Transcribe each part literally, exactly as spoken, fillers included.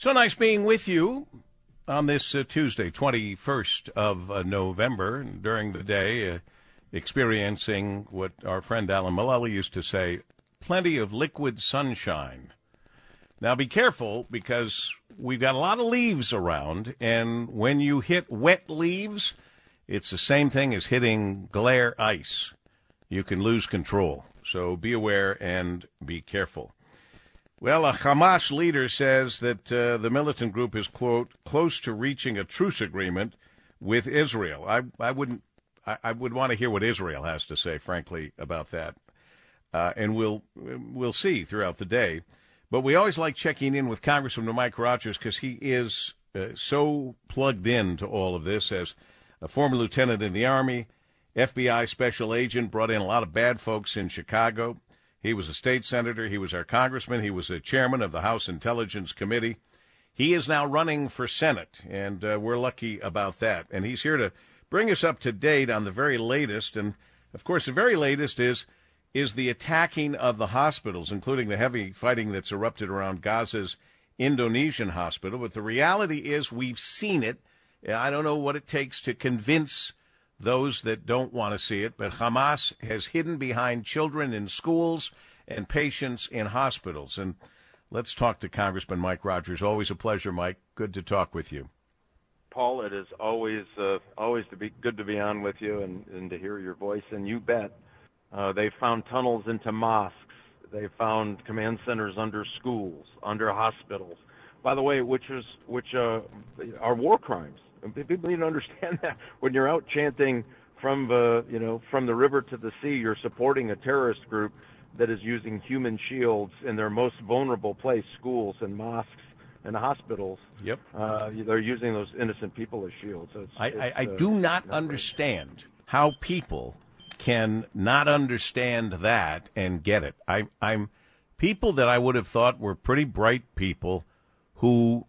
So nice being with you on this uh, Tuesday, twenty-first of uh, November, during the day, uh, experiencing what our friend Alan Mulally used to say, plenty of liquid sunshine. Now be careful, because we've got a lot of leaves around, and when you hit wet leaves, it's the same thing as hitting glare ice. You can lose control. So be aware and be careful. Well, a Hamas leader says that uh, the militant group is, quote, close to reaching a truce agreement with Israel. I, I wouldn't, I, I would want to hear what Israel has to say, frankly, about that. Uh, and we'll, we'll see throughout the day. But we always like checking in with Congressman Mike Rogers, because he is uh, so plugged in to all of this as a former lieutenant in the Army, F B I special agent, brought in a lot of bad folks in Chicago. He was a state senator. He was our congressman. He was the chairman of the House Intelligence Committee. He is now running for Senate, and uh, we're lucky about that. And he's here to bring us up to date on the very latest. And, of course, the very latest is is the attacking of the hospitals, including the heavy fighting that's erupted around Gaza's Indonesian hospital. But the reality is we've seen it. I don't know what it takes to convince those that don't want to see it, but Hamas has hidden behind children in schools and patients in hospitals. And let's talk to Congressman Mike Rogers. Always a pleasure, Mike. Good to talk with you. Paul, it is always uh, always to be good to be on with you and, and to hear your voice. And you bet. Uh, they found tunnels into mosques. They found command centers under schools, under hospitals. By the way, which is which uh, are war crimes. People need to understand that when you're out chanting from the, you know, from the river to the sea, you're supporting a terrorist group that is using human shields in their most vulnerable place, schools and mosques and hospitals. Yep. Uh, they're using those innocent people as shields. So it's, I, it's, I, I uh, do not, not understand right. how people can not understand that and get it. I, I'm people that I would have thought were pretty bright people who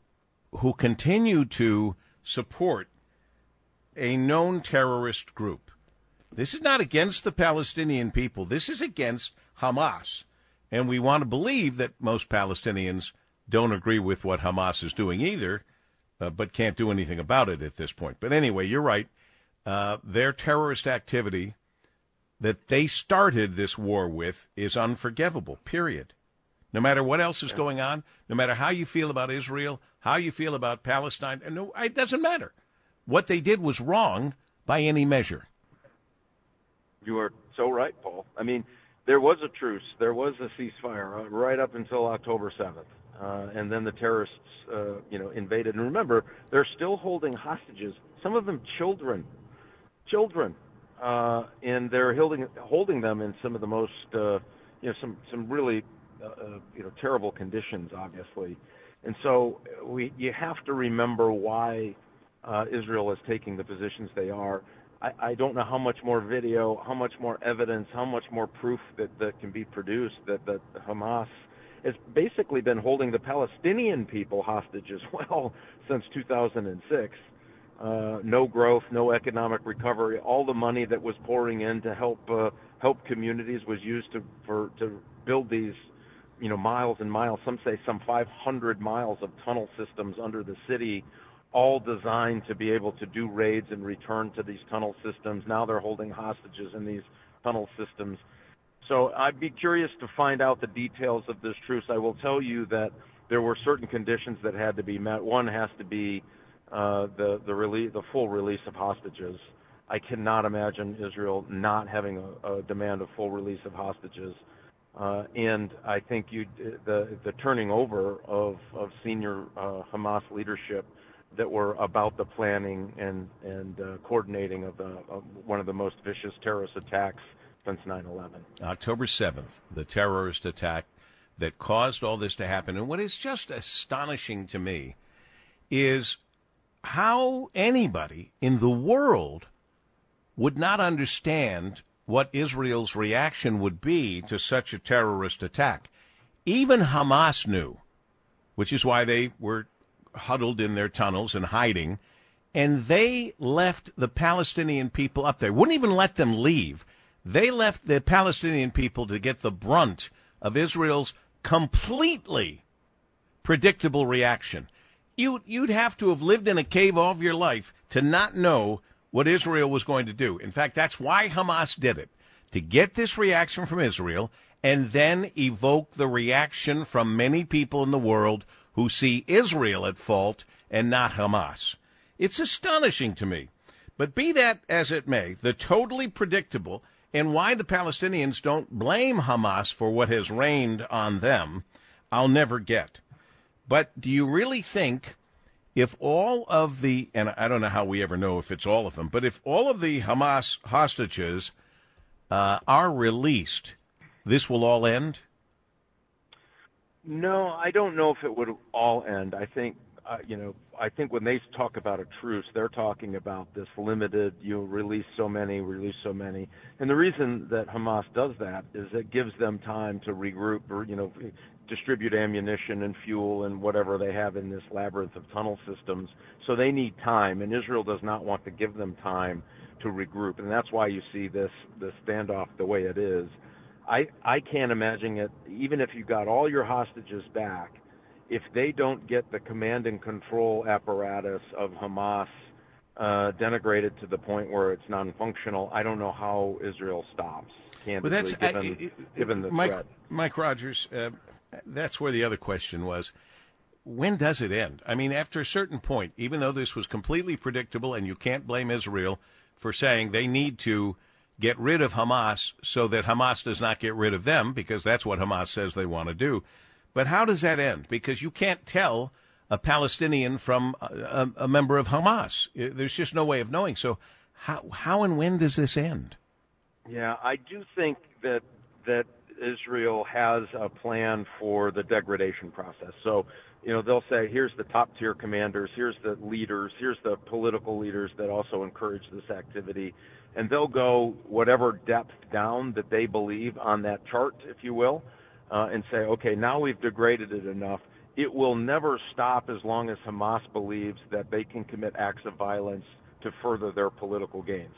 who continue to support a known terrorist group. This is not against the Palestinian people. This is against Hamas. And we want to believe that most Palestinians don't agree with what Hamas is doing either, uh, but can't do anything about it at this point. But anyway, you're right. Uh, their terrorist activity that they started this war with is unforgivable, period. No matter what else is going on, no matter how you feel about Israel, how you feel about Palestine, no, it doesn't matter. What they did was wrong by any measure. You are so right, Paul. I mean, there was a truce. There was a ceasefire uh, right up until October seventh. Uh, and then the terrorists, uh, you know, invaded. And remember, they're still holding hostages, some of them children, children. Uh, and they're holding, holding them in some of the most, uh, you know, some, some really... Uh, you know, terrible conditions, obviously. And so we, you have to remember why uh, Israel is taking the positions they are. I, I don't know how much more video, how much more evidence, how much more proof that, that can be produced that, that Hamas has basically been holding the Palestinian people hostage as well since two thousand six. Uh, no growth, no economic recovery. All the money that was pouring in to help uh, help communities was used to for to build these you know, miles and miles, some say some five hundred miles of tunnel systems under the city, all designed to be able to do raids and return to these tunnel systems. Now they're holding hostages in these tunnel systems. So I'd be curious to find out the details of this truce. I will tell you that there were certain conditions that had to be met. One has to be uh, the, the, rele- the full release of hostages. I cannot imagine Israel not having a, a demand of full release of hostages. Uh, and I think you, the the turning over of, of senior uh, Hamas leadership that were about the planning and and uh, coordinating of, the, of one of the most vicious terrorist attacks since nine eleven. October seventh, the terrorist attack that caused all this to happen. And what is just astonishing to me is how anybody in the world would not understand what Israel's reaction would be to such a terrorist attack. Even Hamas knew, which is why they were huddled in their tunnels and hiding, and they left the Palestinian people up there. Wouldn't even let them leave. They left the Palestinian people to get the brunt of Israel's completely predictable reaction. you, you'd have to have lived in a cave all of your life to not know what Israel was going to do. In fact, that's why Hamas did it, to get this reaction from Israel and then evoke the reaction from many people in the world who see Israel at fault and not Hamas. It's astonishing to me. But be that as it may, the totally predictable and why the Palestinians don't blame Hamas for what has rained on them, I'll never get. But do you really think if all of the, and I don't know how we ever know if it's all of them, but if all of the Hamas hostages uh, are released, this will all end? No, I don't know if it would all end. I think, uh, you know, I think when they talk about a truce, they're talking about this limited, you release so many, release so many. And the reason that Hamas does that is it gives them time to regroup, or, you know, distribute ammunition and fuel and whatever they have in this labyrinth of tunnel systems. So they need time, and Israel does not want to give them time to regroup. And that's why you see this, this standoff the way it is. I, I can't imagine it, even if you got all your hostages back, if they don't get the command and control apparatus of Hamas uh, denigrated to the point where it's non-functional, I don't know how Israel stops, candidly, well, that's, given, I, it, given the Mike, threat. Mike Rogers, uh, that's where the other question was. When does it end? I mean, after a certain point, even though this was completely predictable and you can't blame Israel for saying they need to get rid of Hamas so that Hamas does not get rid of them, because that's what Hamas says they want to do. But how does that end? Because you can't tell a Palestinian from a, a member of Hamas. There's just no way of knowing. So how how and when does this end? Yeah, I do think that that Israel has a plan for the degradation process. So, you know, they'll say, here's the top-tier commanders, here's the leaders, here's the political leaders that also encourage this activity. And they'll go whatever depth down that they believe on that chart, if you will, uh, and say, okay, now we've degraded it enough. It will never stop as long as Hamas believes that they can commit acts of violence to further their political gains.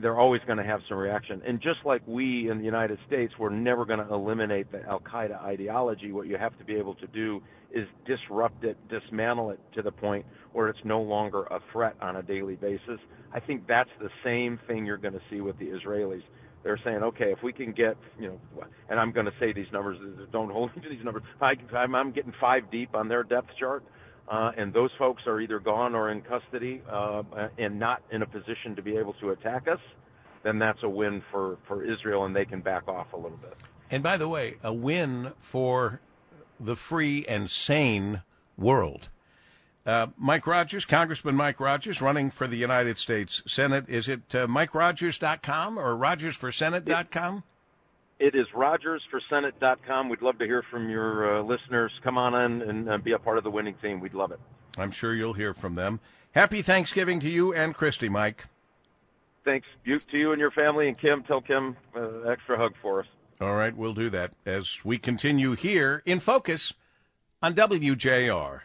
They're always going to have some reaction. And just like we in the United States, we're never going to eliminate the al-Qaeda ideology. What you have to be able to do is disrupt it, dismantle it to the point where it's no longer a threat on a daily basis. I think that's the same thing you're going to see with the Israelis. They're saying, okay, if we can get, you know, and I'm going to say these numbers, don't hold me to these numbers. I, I'm, I'm getting five deep on their depth chart. Uh, and those folks are either gone or in custody uh, and not in a position to be able to attack us, then that's a win for, for Israel, and they can back off a little bit. And by the way, a win for the free and sane world. Uh, Mike Rogers, Congressman Mike Rogers, running for the United States Senate. Is it uh, Mike Rogers dot com or Rogers for Senate dot com? It is Rogers for Senate dot com. We'd love to hear from your uh, listeners. Come on in and uh, be a part of the winning team. We'd love it. I'm sure you'll hear from them. Happy Thanksgiving to you and Christy, Mike. Thanks you, to you and your family. And Kim, tell Kim an uh, extra hug for us. All right, we'll do that as we continue here in Focus on W J R.